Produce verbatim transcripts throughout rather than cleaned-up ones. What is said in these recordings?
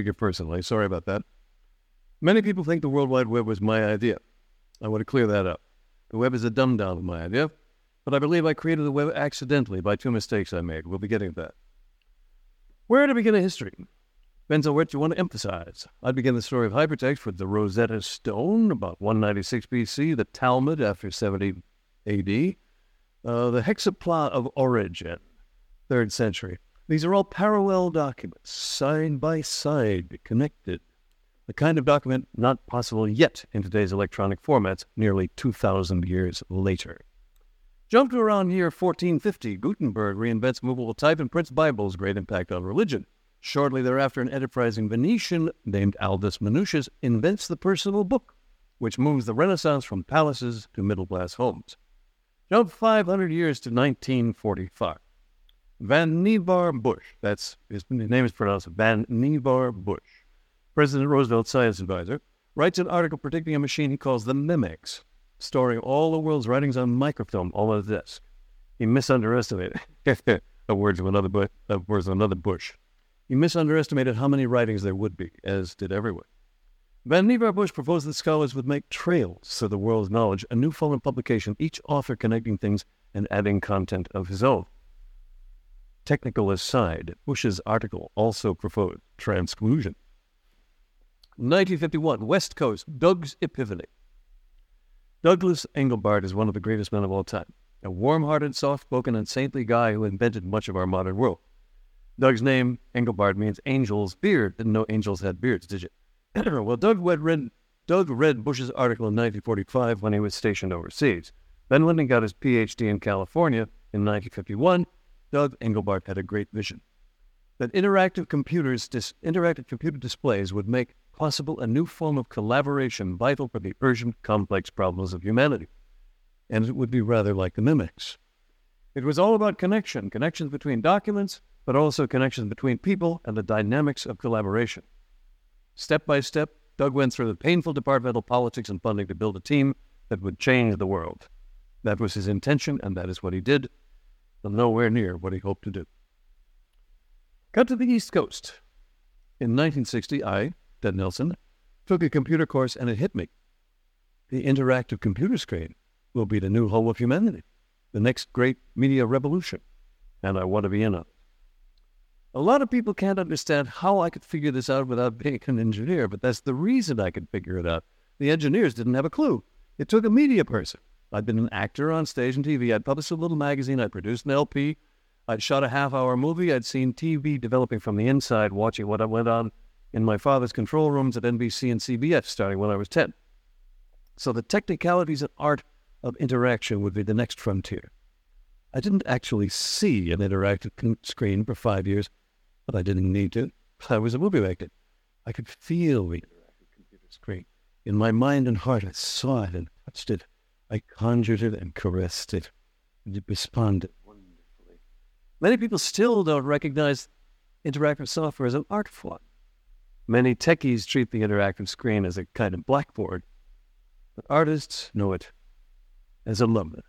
took it personally. Sorry about that. Many people think the World Wide Web was my idea. I want to clear that up. The web is a dumbdown of my idea, but I believe I created the web accidentally by two mistakes I made. We'll be getting to that. Where to begin a history? Depends on what you want to emphasize. I'd begin the story of hypertext with the Rosetta Stone, about one ninety-six B C, the Talmud after seventy A D, uh, the Hexapla of Origen, third century. These are all parallel documents, side by side, connected. The kind of document not possible yet in today's electronic formats, nearly two thousand years later. Jump to around year fourteen fifty, Gutenberg reinvents movable type and prints Bible's great impact on religion. Shortly thereafter, an enterprising Venetian named Aldus Manutius invents the personal book, which moves the Renaissance from palaces to middle-class homes. Jump five hundred years to nineteen forty-five. Vannevar Bush, that's his name is pronounced Vannevar Bush, President Roosevelt's science advisor, writes an article predicting a machine he calls the Memex, storing all the world's writings on microfilm all on the desk. He misunderestimated a word from another bu- a word from another Bush. He misunderestimated how many writings there would be, as did everyone. Vannevar Bush proposed that scholars would make trails through the world's knowledge, a new form of publication, each author connecting things and adding content of his own. Technical aside, Bush's article also proposed transclusion. nineteen fifty-one, West Coast, Doug's Epiphany. Douglas Engelbart is one of the greatest men of all time, a warm-hearted, soft-spoken, and saintly guy who invented much of our modern world. Doug's name, Engelbart, means angel's beard. Didn't know angels had beards, did you? Well, Doug read, Doug read Bush's article in nineteen forty-five when he was stationed overseas. Then when he got his P H D in California in nineteen fifty-one, Doug Engelbart had a great vision that interactive computers, dis, interactive computer displays would make possible a new form of collaboration vital for the urgent, complex problems of humanity. And it would be rather like the Memex. It was all about connection, connections between documents, but also connections between people and the dynamics of collaboration. Step by step, Doug went through the painful departmental politics and funding to build a team that would change the world. That was his intention, and that is what he did, though nowhere near what he hoped to do. Cut to the East Coast. In nineteen sixty, I, Ted Nelson, took a computer course and it hit me. The interactive computer screen will be the new home of humanity, the next great media revolution, and I want to be in it. A lot of people can't understand how I could figure this out without being an engineer, but that's the reason I could figure it out. The engineers didn't have a clue. It took a media person. I'd been an actor on stage and T V. I'd published a little magazine. I'd produced an L P. I'd shot a half-hour movie. I'd seen T V developing from the inside, watching what went on in my father's control rooms at N B C and C B S starting when I was ten. So the technicalities and art of interaction would be the next frontier. I didn't actually see an interactive screen for five years, but I didn't need to. I was a movie maker. I could feel the interactive computer screen. In my mind and heart, I saw it and touched it. I conjured it and caressed it, and it responded wonderfully. Many people still don't recognize interactive software as an art form. Many techies treat the interactive screen as a kind of blackboard, but artists know it as a lumber.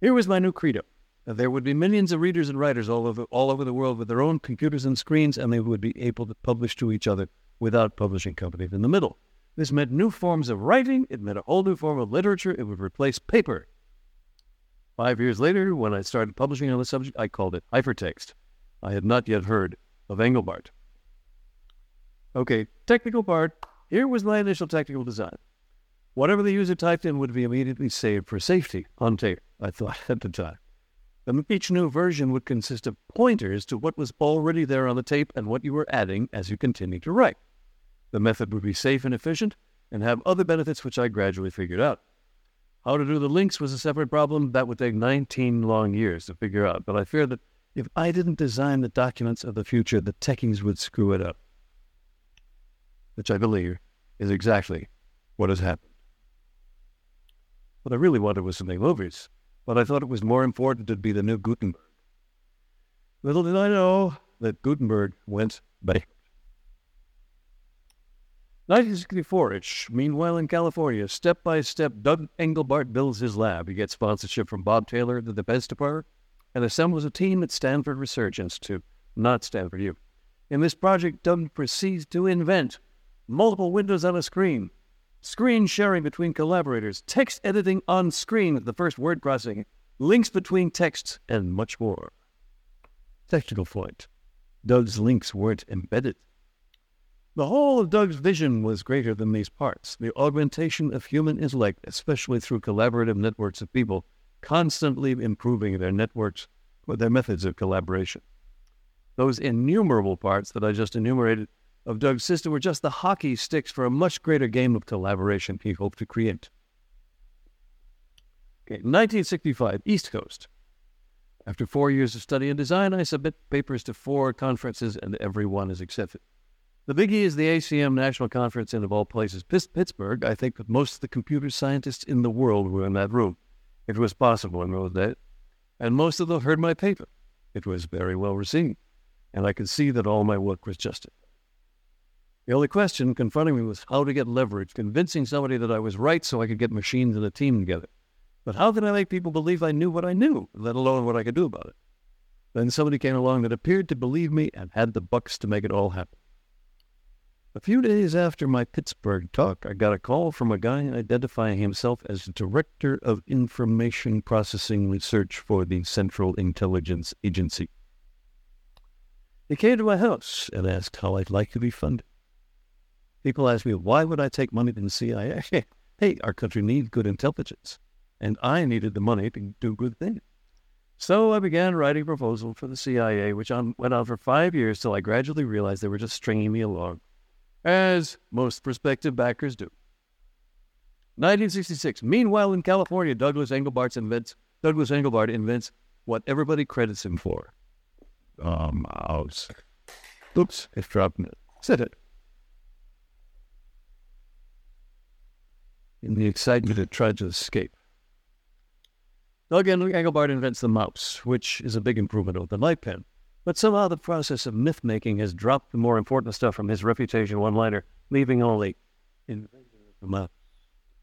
Here was my new credo. There would be millions of readers and writers all over, all over the world with their own computers and screens, and they would be able to publish to each other without publishing companies in the middle. This meant new forms of writing. It meant a whole new form of literature. It would replace paper. Five years later, when I started publishing on the subject, I called it hypertext. I had not yet heard of Engelbart. Okay, technical part. Here was my initial technical design. Whatever the user typed in would be immediately saved for safety on tape, I thought at the time. And each new version would consist of pointers to what was already there on the tape and what you were adding as you continued to write. The method would be safe and efficient and have other benefits which I gradually figured out. How to do the links was a separate problem that would take nineteen long years to figure out, but I fear that if I didn't design the documents of the future, the techies would screw it up, which I believe is exactly what has happened. What I really wanted was something movies, but I thought it was more important to be the new Gutenberg. Little did I know that Gutenberg went bankrupt. nineteen sixty-four-ish, meanwhile in California, step-by-step, Doug Engelbart builds his lab. He gets sponsorship from Bob Taylor, the defense department, and assembles a team at Stanford Research Institute, not Stanford U. In this project, Dunn proceeds to invent multiple windows on a screen, screen sharing between collaborators, text editing on screen with the first word processing, links between texts, and much more. Technical point. Doug's links weren't embedded. The whole of Doug's vision was greater than these parts. The augmentation of human intellect, especially through collaborative networks of people, constantly improving their networks with their methods of collaboration. Those innumerable parts that I just enumerated of Doug's system were just the hockey sticks for a much greater game of collaboration he hoped to create. Okay, nineteen sixty-five, East Coast. After four years of study and design, I submit papers to four conferences and every one is accepted. The biggie is the A C M National Conference in, of all places, Pittsburgh. I think that most of the computer scientists in the world were in that room. It was possible in those days. And most of them heard my paper. It was very well received, and I could see that all my work was justified. The only question confronting me was how to get leverage, convincing somebody that I was right so I could get machines and a team together. But how could I make people believe I knew what I knew, let alone what I could do about it? Then somebody came along that appeared to believe me and had the bucks to make it all happen. A few days after my Pittsburgh talk, I got a call from a guy identifying himself as Director of Information Processing Research for the Central Intelligence Agency. He came to my house and asked how I'd like to be funded. People ask me, why would I take money from the C I A? Hey, our country needs good intelligence, and I needed the money to do good things. So I began writing a proposal for the C I A, which on, went on for five years till I gradually realized they were just stringing me along, as most prospective backers do. nineteen sixty-six. Meanwhile, in California, Douglas Engelbart invents, Douglas Engelbart invents what everybody credits him for. Oh, mouse. Oops, it's dropped. Set it. In the excitement, it tried to escape. Doug Engelbart invents the mouse, which is a big improvement over the light pen. But somehow the process of myth-making has dropped the more important stuff from his reputation one-liner, leaving only invention of the mouse.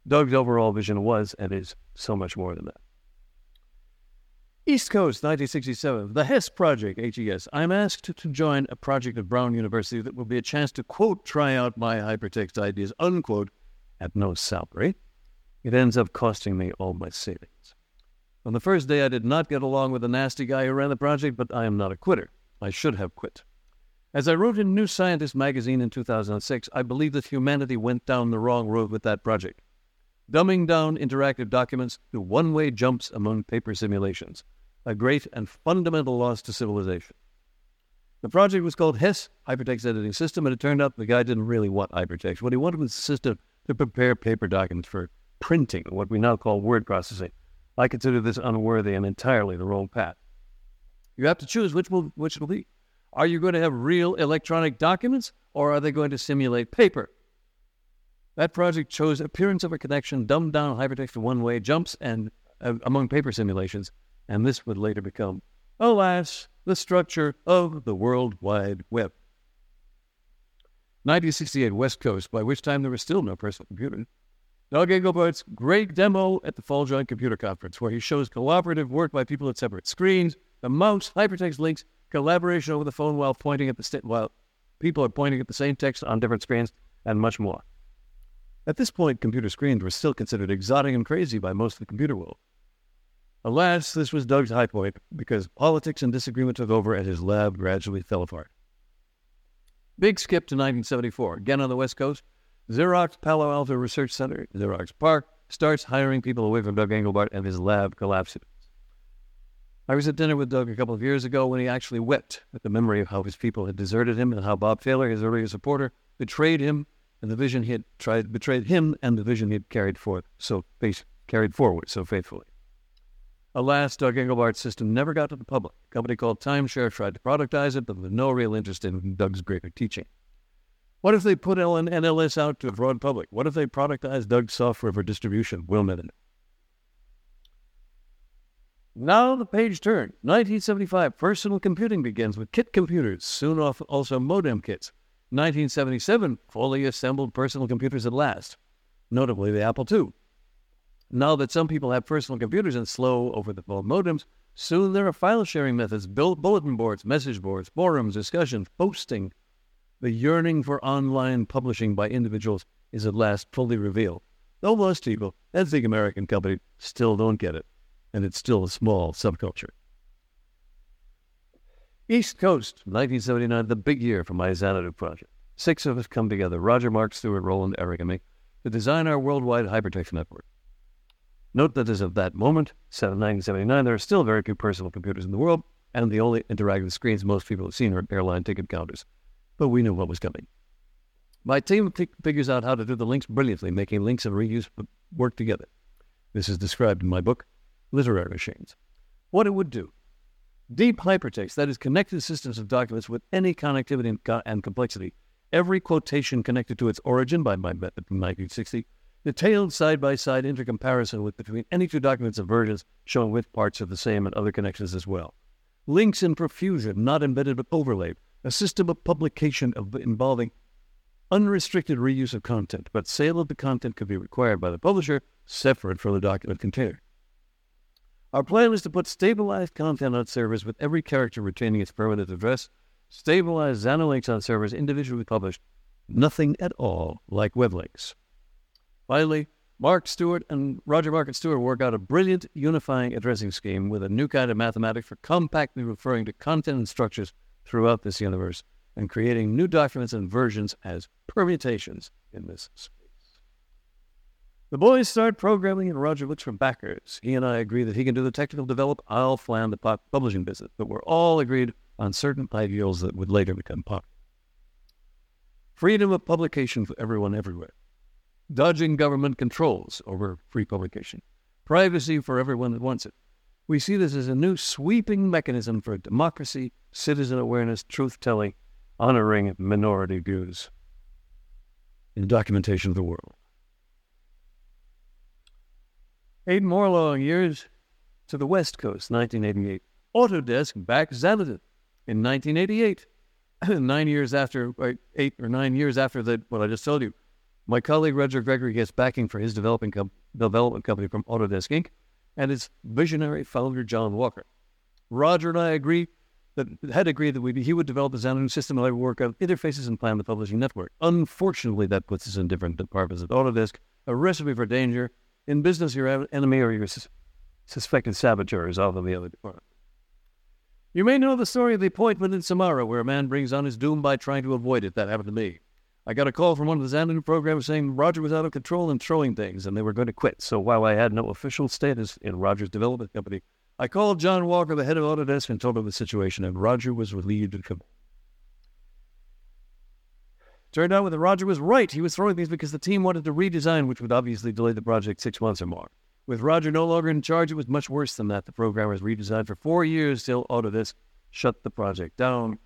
Doug's overall vision was, and is, so much more than that. East Coast, nineteen sixty-seven. The Hess Project, H E S. I'm asked to join a project at Brown University that will be a chance to, quote, try out my hypertext ideas, unquote, at no salary. It ends up costing me all my savings. On the first day, I did not get along with the nasty guy who ran the project, but I am not a quitter. I should have quit. As I wrote in New Scientist magazine in two thousand six, I believe that humanity went down the wrong road with that project, dumbing down interactive documents to one-way jumps among paper simulations, a great and fundamental loss to civilization. The project was called Hess, Hypertext Editing System, and it turned out the guy didn't really want hypertext. What he wanted was a system to prepare paper documents for printing, what we now call word processing. I consider this unworthy and entirely the wrong path. You have to choose which will which will be. Are you going to have real electronic documents, or are they going to simulate paper? That project chose appearance of a connection, dumbed down hypertext to one-way jumps and uh, among paper simulations, and this would later become, alas, the structure of the World Wide Web. nineteen sixty-eight, West Coast, by which time there was still no personal computer. Doug Engelbart's great demo at the Fall Joint Computer Conference, where he shows collaborative work by people at separate screens, the mouse, hypertext links, collaboration over the phone while pointing at the st- while people are pointing at the same text on different screens, and much more. At this point, computer screens were still considered exotic and crazy by most of the computer world. Alas, this was Doug's high point, because politics and disagreement took over and his lab gradually fell apart. Big skip to nineteen seventy-four, again on the West Coast. Xerox Palo Alto Research Center, Xerox PARC, starts hiring people away from Doug Engelbart, and his lab collapses. I was at dinner with Doug a couple of years ago when he actually wept at the memory of how his people had deserted him and how Bob Taylor, his earlier supporter, betrayed him and the vision he had tried, betrayed him and the vision he had carried forth so carried forward so faithfully. Alas, Doug Engelbart's system never got to the public. A company called Timeshare tried to productize it, but with no real interest in Doug's greater teaching. What if they put N L S out to the broad public? What if they productized Doug's software for distribution? We'll minute it. Now the page turned. nineteen seventy-five, personal computing begins with kit computers, soon off also modem kits. nineteen seventy-seven, fully assembled personal computers at last, notably the Apple two. Now that some people have personal computers and slow over-the-phone modems, Soon there are file sharing methods, bulletin boards, message boards, forums, discussions, posting. The yearning for online publishing by individuals is at last fully revealed, though most people, as the American company, still don't get it, and it's still a small subculture. East Coast, nineteen seventy-nine, the big year for my Xanadu project. Six of us come together, Roger, Mark, Stewart, Roland, Eric, and me, to design our worldwide hypertext network. Note that as of that moment, nineteen seventy-nine, there are still very few personal computers in the world, and the only interactive screens most people have seen are airline ticket counters. But we knew what was coming. My team t- figures out how to do the links brilliantly, making links and reuse work together. This is described in my book, Literary Machines. What it would do: deep hypertext, that is, connected systems of documents with any connectivity and, co- and complexity, every quotation connected to its origin by my method from nineteen sixty, detailed side-by-side intercomparison with between any two documents and versions, showing which parts are the same and other connections as well. Links in profusion, not embedded but overlaid, a system of publication of, involving unrestricted reuse of content, but sale of the content could be required by the publisher, separate from the document container. Our plan is to put stabilized content on servers with every character retaining its permanent address, stabilized Xana links on servers individually published, nothing at all like web links. Finally, Mark Stewart and Roger Mark and Stewart work out a brilliant unifying addressing scheme with a new kind of mathematics for compactly referring to content and structures throughout this universe and creating new documents and versions as permutations in this space. The boys start programming and Roger looks for backers. He and I agree that he can do the technical develop, I'll plan the pop- publishing business, but we're all agreed on certain ideals that would later become popular. Freedom of publication for everyone everywhere. Dodging government controls over free publication. Privacy for everyone that wants it. We see this as a new sweeping mechanism for democracy, citizen awareness, truth-telling, honoring minority views in documentation of the world. Eight more long years to the West Coast, nineteen eighty-eight. Autodesk backed Xanadu in nineteen eighty-eight. nine years after, or eight or nine years after that, what I just told you, my colleague Roger Gregory gets backing for his developing com- development company from Autodesk Incorporated, and its visionary founder, John Walker. Roger and I agree that had agreed that we, he would develop a Xanadu system and I would work on interfaces and plan the publishing network. Unfortunately, that puts us in different departments at Autodesk, a recipe for danger. In business, your enemy or your sus- suspected saboteur is often the other department. You may know the story of the appointment in Samara, where a man brings on his doom by trying to avoid it. That happened to me. I got a call from one of the Xanadu programs saying Roger was out of control and throwing things, and they were going to quit. So while I had no official status in Roger's development company, I called John Walker, the head of Autodesk, and told him the situation, and Roger was relieved and comfortable. Turned out that Roger was right. He was throwing things because the team wanted to redesign, which would obviously delay the project six months or more. With Roger no longer in charge, it was much worse than that. The programmers redesigned for four years till Autodesk shut the project down,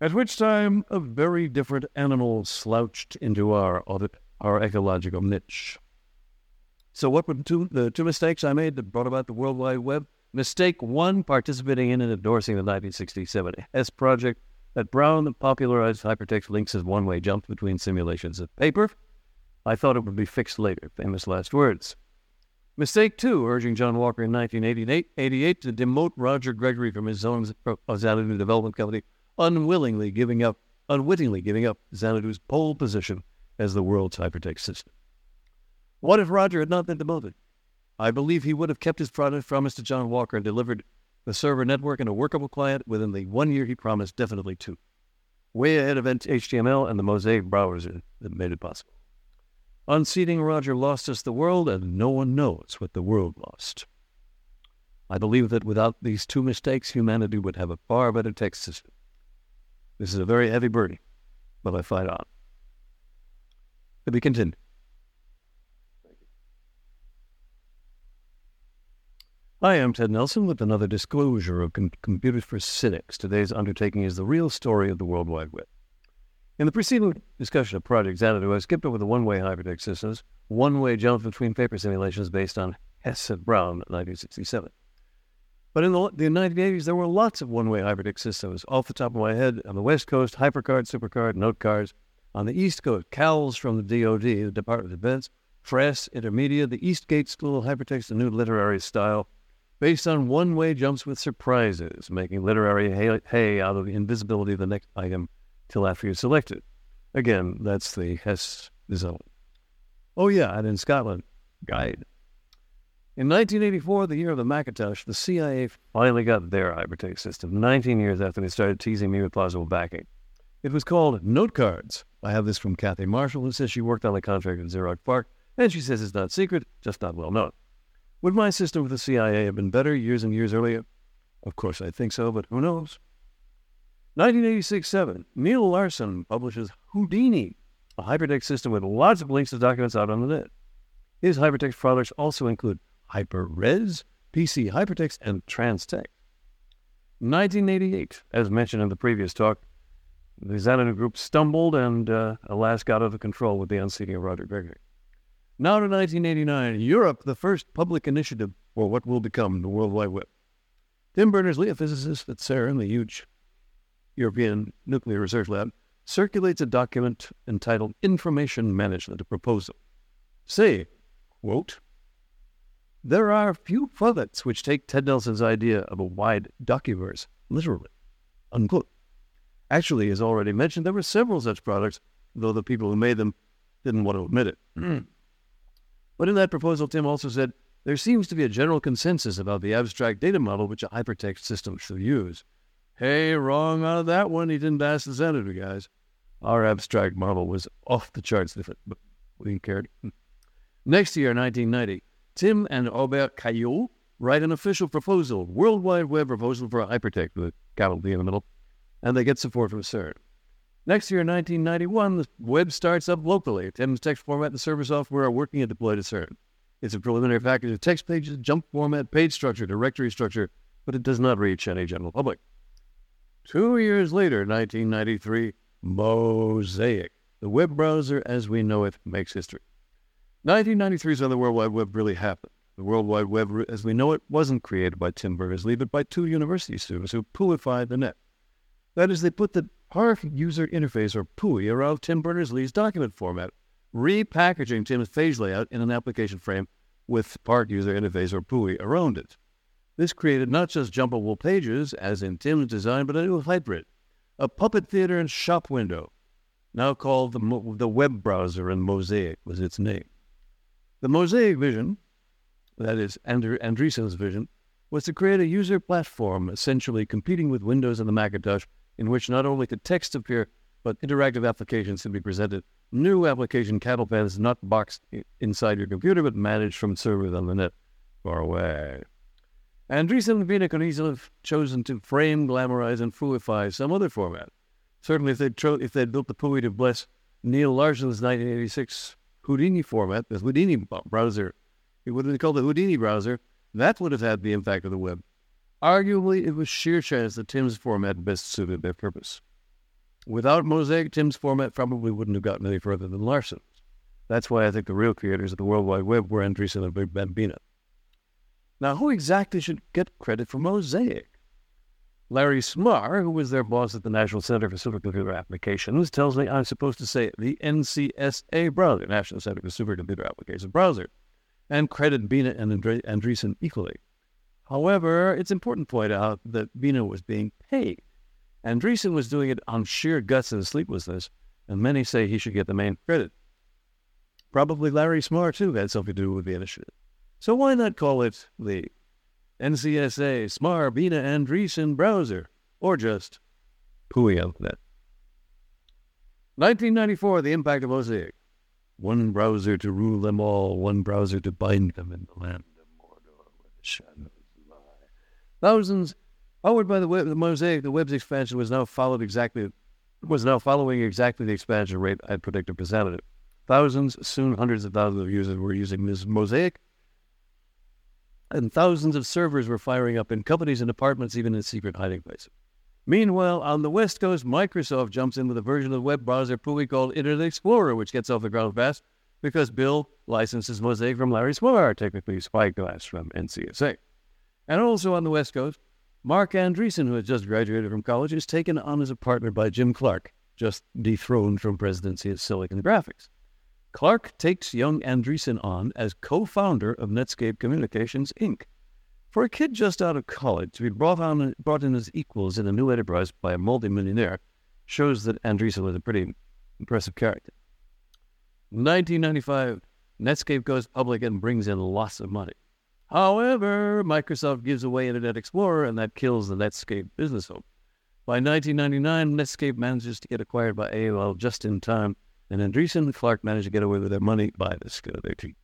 at which time a very different animal slouched into our audit, our ecological niche. So what were the two, the two mistakes I made that brought about the World Wide Web? Mistake one, participating in and endorsing the nineteen sixty-seven S project that Brown that popularized hypertext links as one-way jumps between simulations of paper. I thought it would be fixed later, famous last words. Mistake two, urging John Walker in nineteen eighty-eight to demote Roger Gregory from his own Xanadu development company, unwillingly giving up, unwittingly giving up Xanadu's pole position as the world's hypertext system. What if Roger had not been demoted? I believe he would have kept his product promise to John Walker and delivered the server network and a workable client within the one year he promised, definitely two. Way ahead of H T M L and the Mosaic browser that made it possible. Unseating Roger lost us the world, and no one knows what the world lost. I believe that without these two mistakes, humanity would have a far better text system. This is a very heavy burden, but I fight on. To be continued. Hi, I'm Ted Nelson with another disclosure of com- Computers for Cynics. Today's undertaking is the real story of the World Wide Web. In the preceding discussion of Project Xanadu, I skipped over the one-way hypertext systems, one-way jumps between paper simulations based on Hess and Brown, nineteen sixty-seven. But in the, the nineteen eighties, there were lots of one-way hypertext systems. Off the top of my head, on the West Coast, HyperCard, SuperCard, Note Cards. On the East Coast, C A Ls from the D O D, the Department of Defense, Press, Intermedia, the Eastgate School of Hypertext, the New Literary Style, based on one-way jumps with surprises, making literary hay, hay out of the invisibility of the next item till after you select it. Again, that's the Hess design. Oh yeah, and in Scotland, guide. In nineteen eighty-four, the year of the Macintosh, the C I A finally got their hypertext system, nineteen years after they started teasing me with plausible backing. It was called Note Cards. I have this from Kathy Marshall, who says she worked on the contract in Xerox Park, and she says it's not secret, just not well known. Would my system with the C I A have been better years and years earlier? Of course I think so, but who knows? nineteen eighty-six seven, Neil Larson publishes Houdini, a hypertext system with lots of links to documents out on the net. His hypertext products also include HyperRes, P C Hypertext, and TransText. nineteen eighty-eight, as mentioned in the previous talk, the Xanadu group stumbled and, uh, alas, got out of control with the unseating of Roger Gregory. Now to nineteen eighty-nine, Europe, the first public initiative for what will become the World Wide Web. Tim Berners-Lee, a physicist at CERN, the huge European nuclear research lab, circulates a document entitled Information Management, a proposal. Say, quote, "There are few products which take Ted Nelson's idea of a wide docuverse literally," unquote. Actually, as already mentioned, there were several such products, though the people who made them didn't want to admit it. Mm. But in that proposal, Tim also said, there seems to be a general consensus about the abstract data model which a hypertext system should use. Hey, wrong out of that one. He didn't ask the senator, guys. Our abstract model was off the charts different, but we didn't care. Next year, nineteen ninety, Tim and Albert Caillou write an official proposal, World Wide Web proposal for a hypertext, with a capital D in the middle, and they get support from CERN. Next year, nineteen ninety-one, the web starts up locally. Tim's text format and server software are working and deployed at CERN. It's a preliminary package of text pages, jump format, page structure, directory structure, but it does not reach any general public. Two years later, nineteen ninety-three, Mosaic, the web browser as we know it, makes history. nineteen ninety-three is when the World Wide Web really happened. The World Wide Web as we know it wasn't created by Tim Berners-Lee, but by two university students who pooified the net. That is, they put the Parc user interface, or P U I, around Tim Berners-Lee's document format, repackaging Tim's page layout in an application frame with Parc user interface, or P U I, around it. This created not just jumpable pages, as in Tim's design, but a new hybrid, a puppet theater and shop window, now called the, Mo- the web browser, and Mosaic was its name. The Mosaic vision, that is, Andr- Andreessen's vision, was to create a user platform, essentially competing with Windows and the Macintosh, in which not only could text appear, but interactive applications could be presented. New application cattle pens not boxed inside your computer, but managed from servers on the net far away. Andreessen and Bina could easily have chosen to frame, glamorize, and fooify some other format. Certainly if they'd, tro- if they'd built the P U I to bless Neil Larson's nineteen eighty-six Houdini format, the Houdini browser, it would have been called the Houdini browser, that would have had the impact of the web. Arguably, it was sheer chance that Tim's format best suited their purpose. Without Mosaic, Tim's format probably wouldn't have gotten any further than Larson's. That's why I think the real creators of the World Wide Web were Andreessen and Bambina. Now, who exactly should get credit for Mosaic? Larry Smarr, who was their boss at the National Center for Supercomputer Applications, tells me I'm supposed to say the N C S A browser, National Center for Supercomputer Applications browser, and credit Bina and Andre- Andreessen equally. However, it's important to point out that Bina was being paid. Andreessen was doing it on sheer guts and sleeplessness, and many say he should get the main credit. Probably Larry Smarr, too, had something to do with the initiative. So why not call it the N C S A Smarr Bina Andreessen browser, or just P U I on that? nineteen ninety-four, the impact of Mosaic. One browser to rule them all, one browser to bind them in the land of Mordor where the shadow. Thousands, powered by the web, the Mosaic, the web's expansion was now followed exactly, was now following exactly the expansion rate I predicted presented. Thousands, soon hundreds of thousands of users were using this Mosaic, and thousands of servers were firing up in companies and apartments, even in secret hiding places. Meanwhile, on the West Coast, Microsoft jumps in with a version of the web browser P U I called Internet Explorer, which gets off the ground fast because Bill licenses Mosaic from Larry Swarr, technically Spyglass from N C S A. And also on the West Coast, Mark Andreessen, who had just graduated from college, is taken on as a partner by Jim Clark, just dethroned from presidency of Silicon Graphics. Clark takes young Andreessen on as co-founder of Netscape Communications, Incorporated. For a kid just out of college to be brought on brought in as equals in a new enterprise by a multimillionaire shows that Andreessen was a pretty impressive character. nineteen ninety-five, Netscape goes public and brings in lots of money. However, Microsoft gives away Internet Explorer, and that kills the Netscape business hope. By nineteen ninety-nine, Netscape manages to get acquired by A O L just in time, and Andreessen and Clark managed to get away with their money by the skin of their teeth.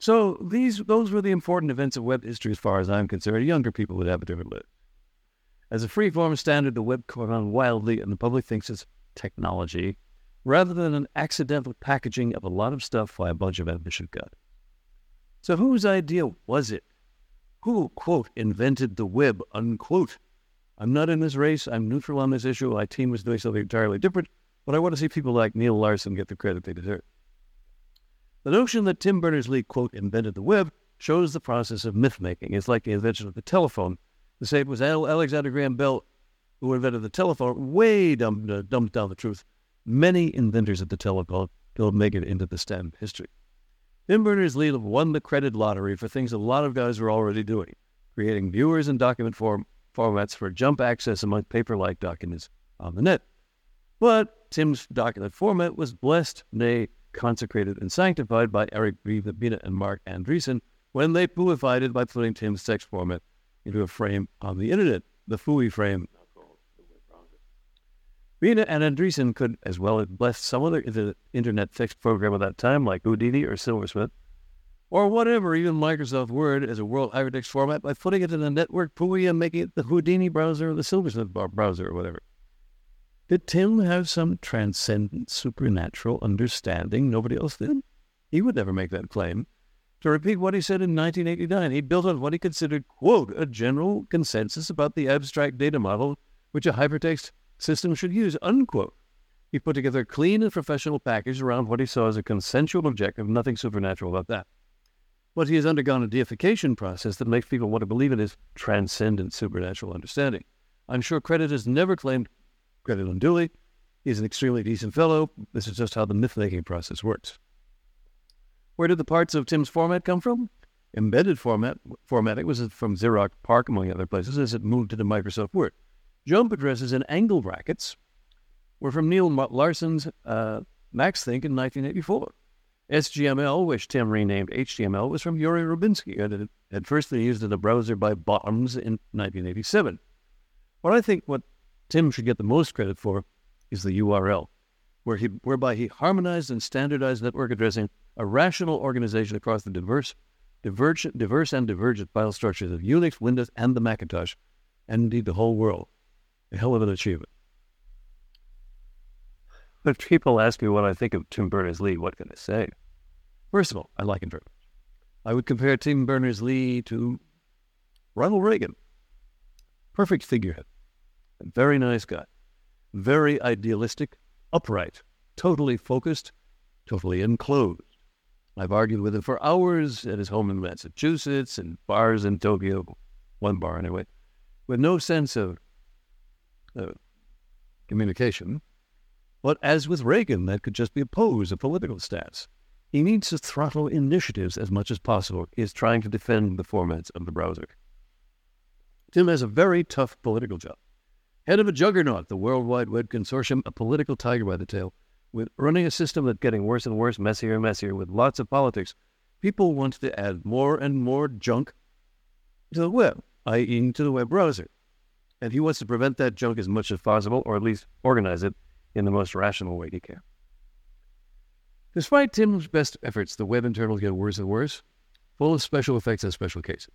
So these, those were the important events of web history as far as I'm concerned. Younger people would have a different look. As a free-form standard, the web caught on wildly, and the public thinks it's technology, rather than an accidental packaging of a lot of stuff by a bunch of ambitious guys. So whose idea was it? Who, quote, invented the web, unquote? I'm not in this race. I'm neutral on this issue. My team was doing something entirely different, but I want to see people like Neil Larson get the credit they deserve. The notion that Tim Berners-Lee, quote, invented the web shows the process of myth-making. It's like the invention of the telephone. They say it was Alexander Graham Bell who invented the telephone, way dumped, uh, dumped down the truth. Many inventors of the telephone don't make it into the standard history. Tim Berners-Lee won the credit lottery for things a lot of guys were already doing, creating viewers and document form formats for jump access among paper-like documents on the net. But Tim's document format was blessed, nay, consecrated and sanctified by Eric B. Bina and Mark Andreessen when they pooified it by putting Tim's text format into a frame on the internet, the F U I frame. Bina and Andreessen could as well have blessed some other internet text program at that time, like Houdini or Silversmith, or whatever, even Microsoft Word as a world hypertext format by putting it in a network P U I and making it the Houdini browser or the Silversmith browser or whatever. Did Tim have some transcendent, supernatural understanding nobody else did? He would never make that claim. To repeat what he said in nineteen eighty-nine, he built on what he considered, quote, a general consensus about the abstract data model which a hypertext system should use, unquote. He put together a clean and professional package around what he saw as a consensual objective, nothing supernatural about that. But he has undergone a deification process that makes people want to believe in his transcendent, supernatural understanding. I'm sure credit is never claimed credit unduly. He's an extremely decent fellow. This is just how the myth-making process works. Where did the parts of Tim's format come from? Embedded format formatting was from Xerox PARC, among other places, as it moved to the Microsoft Word. Jump addresses and angle brackets were from Neil Larson's uh, MaxThink in nineteen eighty-four. S G M L, which Tim renamed H T M L, was from Yuri Rubinsky, and it had first been used in a browser by Bottoms in nineteen eighty-seven. What I think what Tim should get the most credit for is the U R L, where he, whereby he harmonized and standardized network addressing, a rational organization across the diverse, diverge, diverse and divergent file structures of Unix, Windows, and the Macintosh, and indeed the whole world. A hell of an achievement. When people ask me what I think of Tim Berners-Lee, what can I say? First of all, I like him very much. I would compare Tim Berners-Lee to Ronald Reagan. Perfect figurehead. A very nice guy, very idealistic, upright, totally focused, totally enclosed. I've argued with him for hours at his home in Massachusetts and bars in Tokyo, one bar anyway, with no sense of uh, communication. But as with Reagan, that could just be a pose, a political stance. He needs to throttle initiatives as much as possible. He is trying to defend the formats of the browser. Tim has a very tough political job. Head of a juggernaut, the World Wide Web Consortium, a political tiger by the tail, with running a system that's getting worse and worse, messier and messier, with lots of politics. People want to add more and more junk to the web, that is to the web browser. And he wants to prevent that junk as much as possible, or at least organize it in the most rational way he can. Despite Tim's best efforts, the web internals get worse and worse, full of special effects and special cases.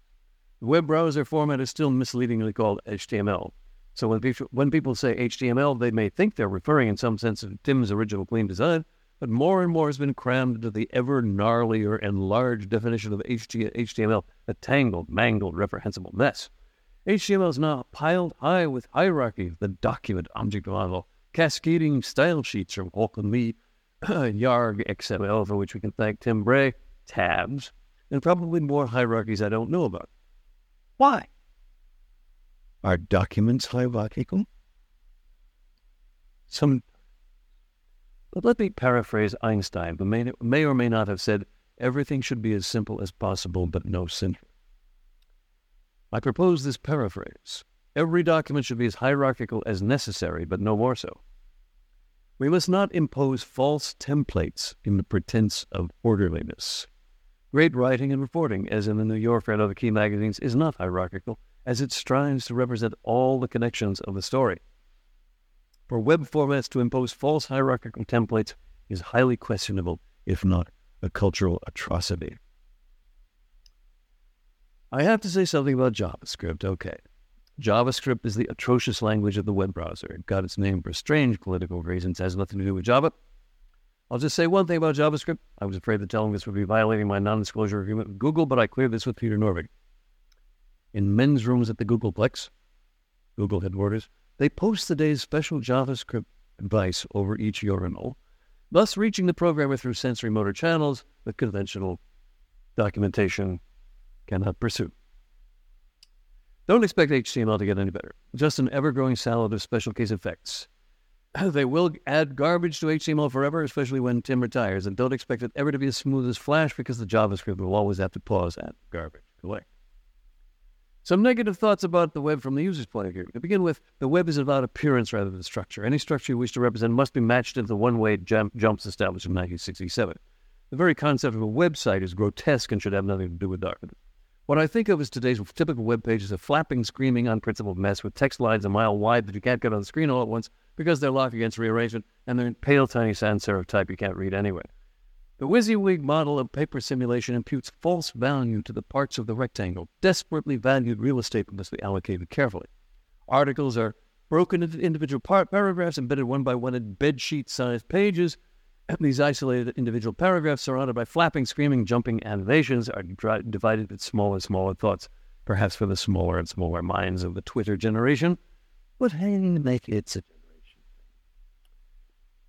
The web browser format is still misleadingly called H T M L. So when people, when people say H T M L, they may think they're referring in some sense to Tim's original clean design, but more and more has been crammed into the ever gnarlier and large definition of H T M L, a tangled, mangled, reprehensible mess. H T M L is now piled high with hierarchy, the document object model, cascading style sheets from Auckland Lee, Yarg X M L, for which we can thank Tim Bray, tabs, and probably more hierarchies I don't know about. Why? Are documents hierarchical? Some. But let me paraphrase Einstein, who may, may or may not have said, everything should be as simple as possible, but no simpler. I propose this paraphrase. Every document should be as hierarchical as necessary, but no more so. We must not impose false templates in the pretense of orderliness. Great writing and reporting, as in the New Yorker and other key magazines, is not hierarchical, as it strives to represent all the connections of the story. For web formats to impose false hierarchical templates is highly questionable, if not a cultural atrocity. I have to say something about JavaScript, okay. JavaScript is the atrocious language of the web browser. It got its name for strange political reasons. It has nothing to do with Java. I'll just say one thing about JavaScript. I was afraid that telling this would be violating my non-disclosure agreement with Google, but I cleared this with Peter Norvig. In men's rooms at the Googleplex, Google headquarters, they post the day's special JavaScript advice over each urinal, thus reaching the programmer through sensory motor channels that conventional documentation cannot pursue. Don't expect H T M L to get any better. Just an ever-growing salad of special case effects. They will add garbage to H T M L forever, especially when Tim retires, and don't expect it ever to be as smooth as Flash because the JavaScript will always have to pause at garbage. Collect. Some negative thoughts about the web from the user's point of view. To begin with, the web is about appearance rather than structure. Any structure you wish to represent must be matched into the one-way jump, jumps established in nineteen sixty-seven. The very concept of a website is grotesque and should have nothing to do with document. What I think of as today's typical web page is a flapping, screaming, unprincipled mess with text lines a mile wide that you can't get on the screen all at once because they're locked against rearrangement and they're in pale, tiny sans-serif type you can't read anyway. The WYSIWYG model of paper simulation imputes false value to the parts of the rectangle. Desperately valued real estate must be allocated carefully. Articles are broken into individual par- paragraphs embedded one by one in bedsheet-sized pages. And these isolated individual paragraphs surrounded by flapping, screaming, jumping animations are dry- divided into smaller and smaller thoughts, perhaps for the smaller and smaller minds of the Twitter generation. But hey, make it's a generation.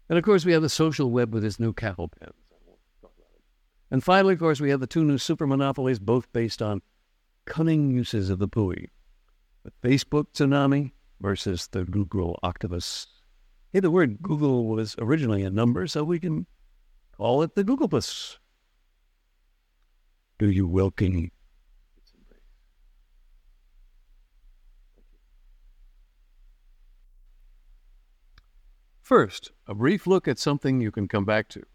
And of course, we have the social web with its new capital pens. And finally, of course, we have the two new super monopolies, both based on cunning uses of the P U I. The Facebook tsunami versus the Google octopus. Hey, the word Google was originally a number, so we can call it the Googlepus. Do you welcome? First, a brief look at something you can come back to.